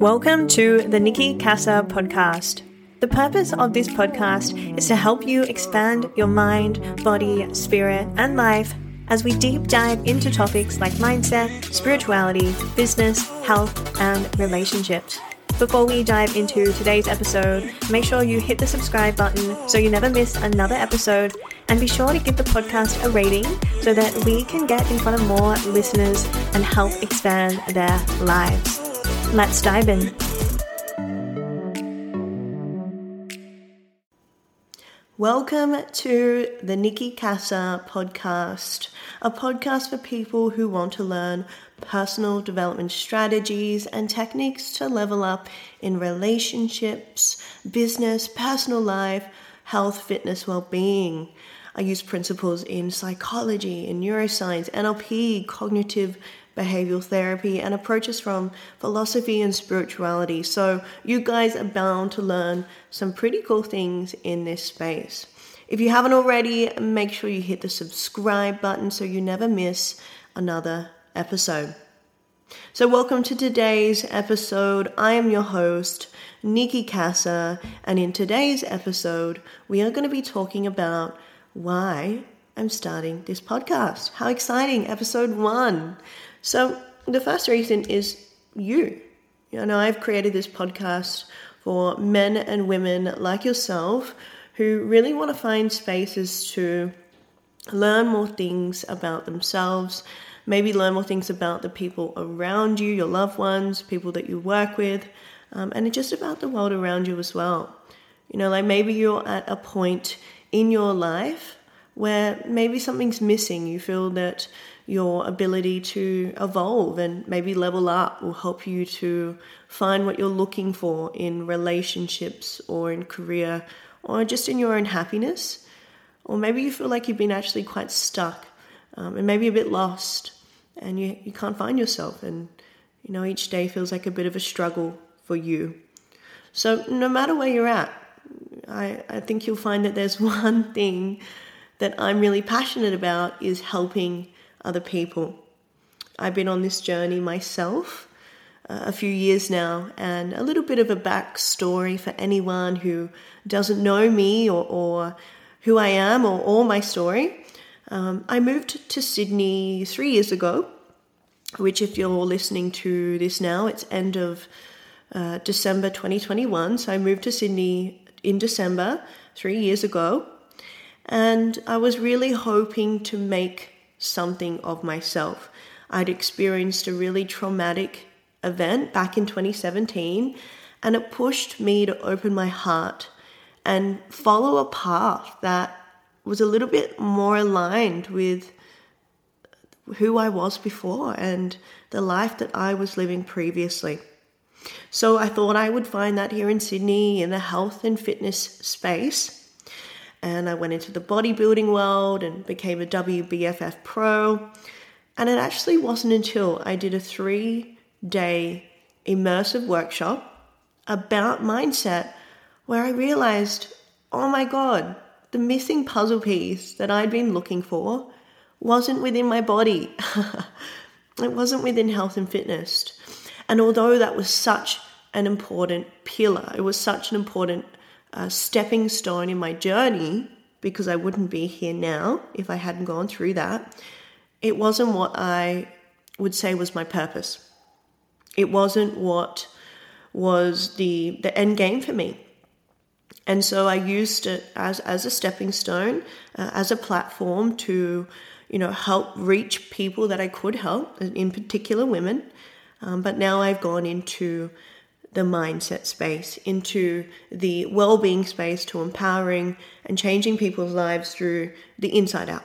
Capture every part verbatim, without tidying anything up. Welcome to the Nikki Cassa podcast. The purpose of this podcast is to help you expand your mind, body, spirit, and life as we deep dive into topics like mindset, spirituality, business, health, and relationships. Before we dive into today's episode, make sure you hit the subscribe button so you never miss another episode, and be sure to give the podcast a rating so that we can get in front of more listeners and help expand their lives. Let's dive in. Welcome to the Nikki Cassa podcast, a podcast for people who want to learn personal development strategies and techniques to level up in relationships, business, personal life, health, fitness, well-being. I use principles in psychology, in neuroscience, N L P, cognitive behavioral therapy, and approaches from philosophy and spirituality. So you guys are bound to learn some pretty cool things in this space. If you haven't already, make sure you hit the subscribe button so you never miss another episode. So welcome to today's episode. I am your host, Nikki Cassa, and in today's episode, we are going to be talking about why I'm starting this podcast. How exciting, episode one. So the first reason is you. You know, I've created this podcast for men and women like yourself who really want to find spaces to learn more things about themselves, maybe learn more things about the people around you, your loved ones, people that you work with, um, and just about the world around you as well. You know, like maybe you're at a point in your life where maybe something's missing. You feel that your ability to evolve and maybe level up will help you to find what you're looking for in relationships or in career or just in your own happiness. Or maybe you feel like you've been actually quite stuck um, and maybe a bit lost, and you, you can't find yourself. And, you know, each day feels like a bit of a struggle for you. So no matter where you're at, I, I think you'll find that there's one thing that I'm really passionate about is helping other people. I've been on this journey myself uh, a few years now, and a little bit of a backstory for anyone who doesn't know me or, or who I am or, or my story. Um, I moved to Sydney three years ago, which if you're listening to this now, it's end of uh, December twenty twenty-one. So I moved to Sydney in December three years ago. And I was really hoping to make something of myself. I'd experienced a really traumatic event back in twenty seventeen, and it pushed me to open my heart and follow a path that was a little bit more aligned with who I was before and the life that I was living previously. So I thought I would find that here in Sydney in the health and fitness space. And I went into the bodybuilding world and became a W B F F pro. And it actually wasn't until I did a three-day immersive workshop about mindset where I realized, oh my God, the missing puzzle piece that I'd been looking for wasn't within my body. It wasn't within health and fitness. And although that was such an important pillar, it was such an important a stepping stone in my journey, because I wouldn't be here now if I hadn't gone through that, it wasn't what I would say was my purpose. It wasn't what was the the end game for me. And so I used it as, as a stepping stone, uh, as a platform to, you know, help reach people that I could help, in particular women. Um, but now I've gone into the mindset space, into the well-being space, to empowering and changing people's lives through the inside out.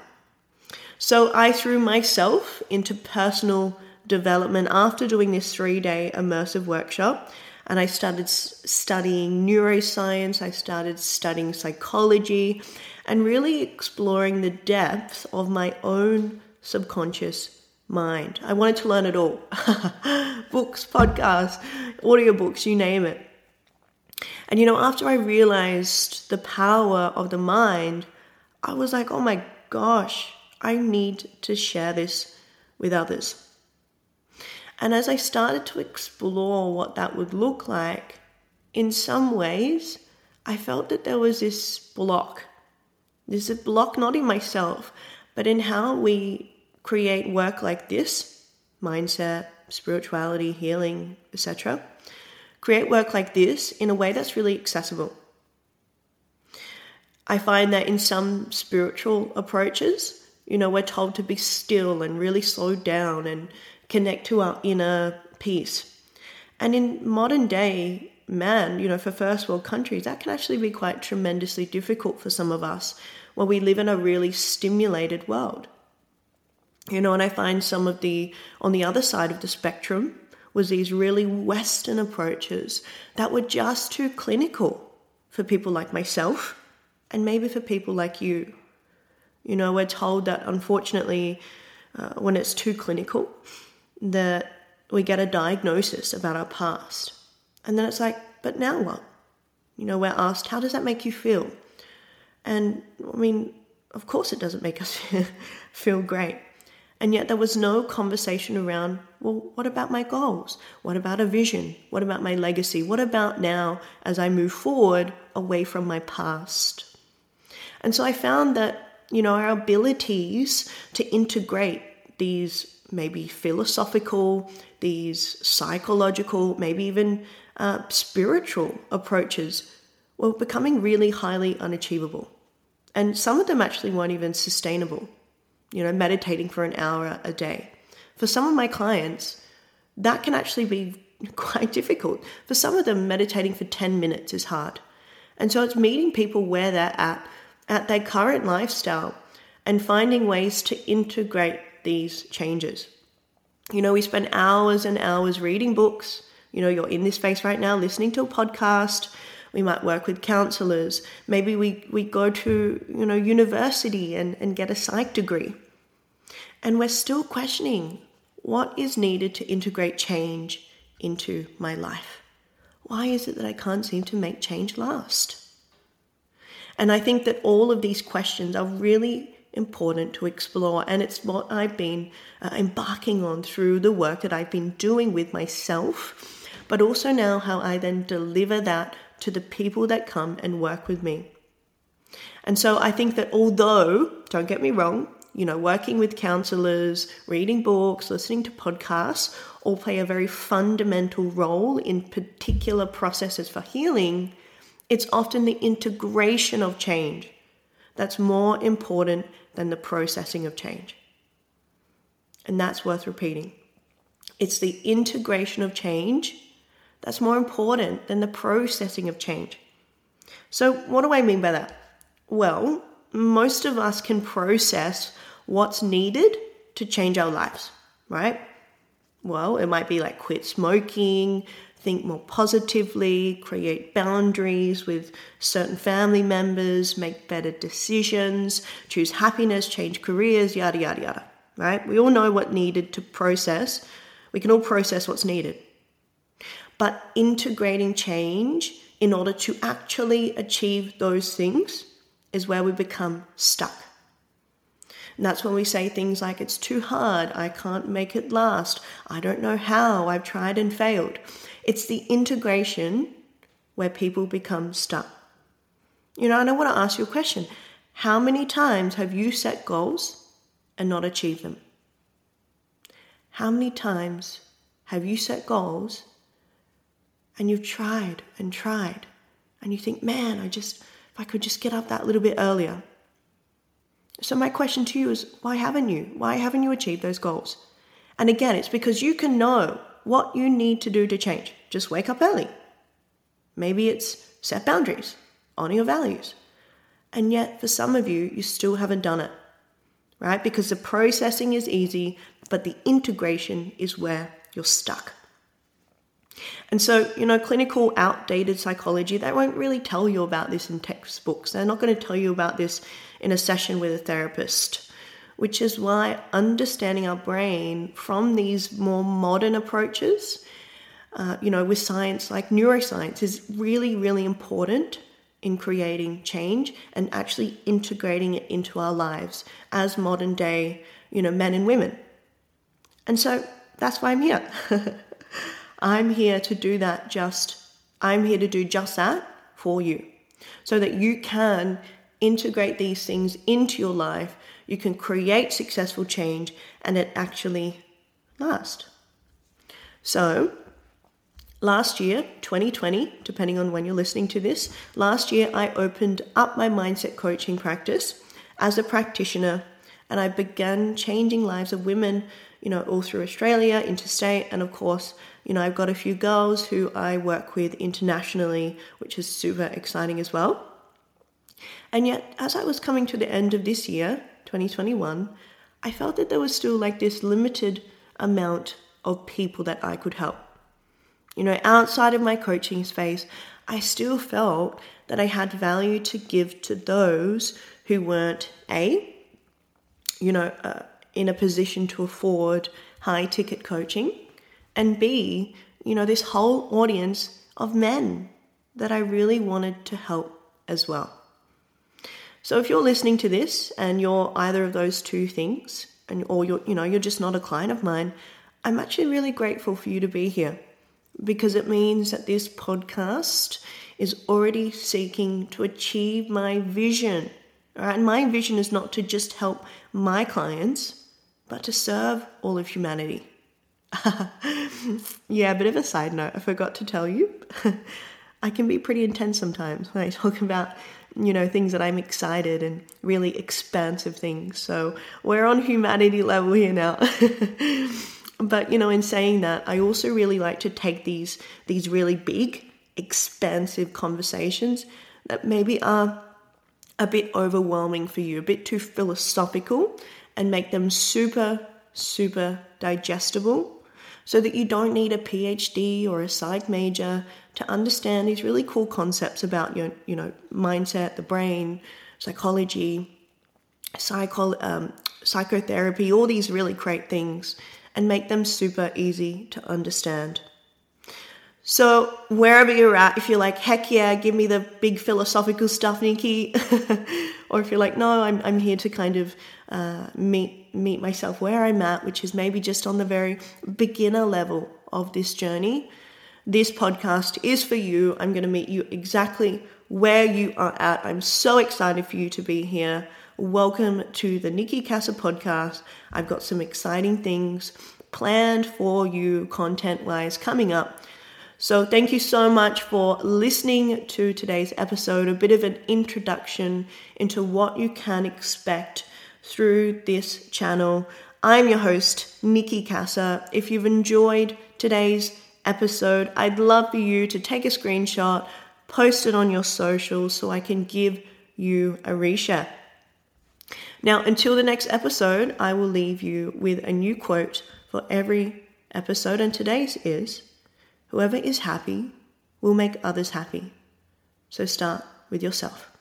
So I threw myself into personal development after doing this three-day immersive workshop, and I started s- studying neuroscience, I started studying psychology, and really exploring the depths of my own subconscious mind. I wanted to learn it all. Books, podcasts, audiobooks, you name it. And, you know, after I realized the power of the mind, I was like, oh my gosh, I need to share this with others. And as I started to explore what that would look like, in some ways, I felt that there was this block. There's a block not in myself, but in how we create work like this, mindset, spirituality, healing, et cetera. Create work like this in a way that's really accessible. I find that in some spiritual approaches, you know, we're told to be still and really slow down and connect to our inner peace. And in modern day man, you know, for first world countries, that can actually be quite tremendously difficult for some of us where we live in a really stimulated world. You know, and I find some of the, on the other side of the spectrum, was these really Western approaches that were just too clinical for people like myself and maybe for people like you. You know, we're told that unfortunately, uh, when it's too clinical, that we get a diagnosis about our past. And then it's like, but now what? You know, we're asked, how does that make you feel? And I mean, of course it doesn't make us feel great. And yet there was no conversation around, well, what about my goals? What about a vision? What about my legacy? What about now as I move forward away from my past? And so I found that, you know, our abilities to integrate these maybe philosophical, these psychological, maybe even uh, spiritual approaches were becoming really highly unachievable. And some of them actually weren't even sustainable. You know, meditating for an hour a day. For some of my clients, that can actually be quite difficult. For some of them, meditating for ten minutes is hard. And so it's meeting people where they're at, at their current lifestyle, and finding ways to integrate these changes. You know, we spend hours and hours reading books. You know, you're in this space right now, listening to a podcast. We might work with counselors. Maybe we, we go to, you know, university and, and get a psych degree. And we're still questioning what is needed to integrate change into my life. Why is it that I can't seem to make change last? And I think that all of these questions are really important to explore. And it's what I've been uh, embarking on through the work that I've been doing with myself, but also now how I then deliver that to the people that come and work with me. And so I think that although, don't get me wrong, you know, working with counselors, reading books, listening to podcasts, all play a very fundamental role in particular processes for healing, it's often the integration of change that's more important than the processing of change. And that's worth repeating. It's the integration of change that's more important than the processing of change. So what do I mean by that? Well, most of us can process what's needed to change our lives, right? Well, it might be like quit smoking, think more positively, create boundaries with certain family members, make better decisions, choose happiness, change careers, yada, yada, yada, right? We all know what's needed to process. We can all process what's needed. But integrating change in order to actually achieve those things is where we become stuck. And that's when we say things like, it's too hard, I can't make it last, I don't know how, I've tried and failed. It's the integration where people become stuck. You know, and I want to ask you a question. How many times have you set goals and not achieved them? How many times have you set goals and you've tried and tried, and you think, man, I just, if I could just get up that little bit earlier. So my question to you is, why haven't you? Why haven't you achieved those goals? And again, it's because you can know what you need to do to change. Just wake up early. Maybe it's set boundaries, honor your values. And yet for some of you, you still haven't done it, right? Because the processing is easy, but the integration is where you're stuck. And so, you know, clinical outdated psychology, they won't really tell you about this in textbooks. They're not going to tell you about this in a session with a therapist, which is why understanding our brain from these more modern approaches, uh, you know, with science like neuroscience is really, really important in creating change and actually integrating it into our lives as modern day, you know, men and women. And so that's why I'm here. I'm here to do that just, I'm here to do just that for you, so that you can integrate these things into your life, you can create successful change, and it actually lasts. So last year, twenty twenty, depending on when you're listening to this, last year I opened up my mindset coaching practice as a practitioner, and I began changing lives of women, you know, all through Australia, interstate, and of course, you know, I've got a few girls who I work with internationally, which is super exciting as well. And yet, as I was coming to the end of this year, twenty twenty-one, I felt that there was still like this limited amount of people that I could help. You know, outside of my coaching space, I still felt that I had value to give to those who weren't A, you know, uh, in a position to afford high ticket coaching, and B, you know, this whole audience of men that I really wanted to help as well. So if you're listening to this and you're either of those two things, and or you're, you know, you're just not a client of mine, I'm actually really grateful for you to be here, because it means that this podcast is already seeking to achieve my vision. All right? And my vision is not to just help my clients, but to serve all of humanity. Yeah, a bit of a side note, I forgot to tell you. I can be pretty intense sometimes when I talk about, you know, things that I'm excited and really expansive things. So we're on humanity level here now. But, you know, in saying that, I also really like to take these, these really big, expansive conversations that maybe are a bit overwhelming for you, a bit too philosophical, and make them super, super digestible, so that you don't need a P H D or a psych major to understand these really cool concepts about your, you know, mindset, the brain, psychology, psycho, um, psychotherapy, all these really great things, and make them super easy to understand. So wherever you're at, if you're like, heck yeah, give me the big philosophical stuff, Nikki, or if you're like, no, I'm I'm here to kind of uh, meet meet myself where I'm at, which is maybe just on the very beginner level of this journey, this podcast is for you. I'm going to meet you exactly where you are at. I'm so excited for you to be here. Welcome to the Nikki Cassa podcast. I've got some exciting things planned for you content-wise coming up. So thank you so much for listening to today's episode, a bit of an introduction into what you can expect through this channel. I'm your host, Nikki Cassa. If you've enjoyed today's episode, I'd love for you to take a screenshot, post it on your socials so I can give you a reshare. Now, until the next episode, I will leave you with a new quote for every episode. And today's is, whoever is happy will make others happy. So start with yourself.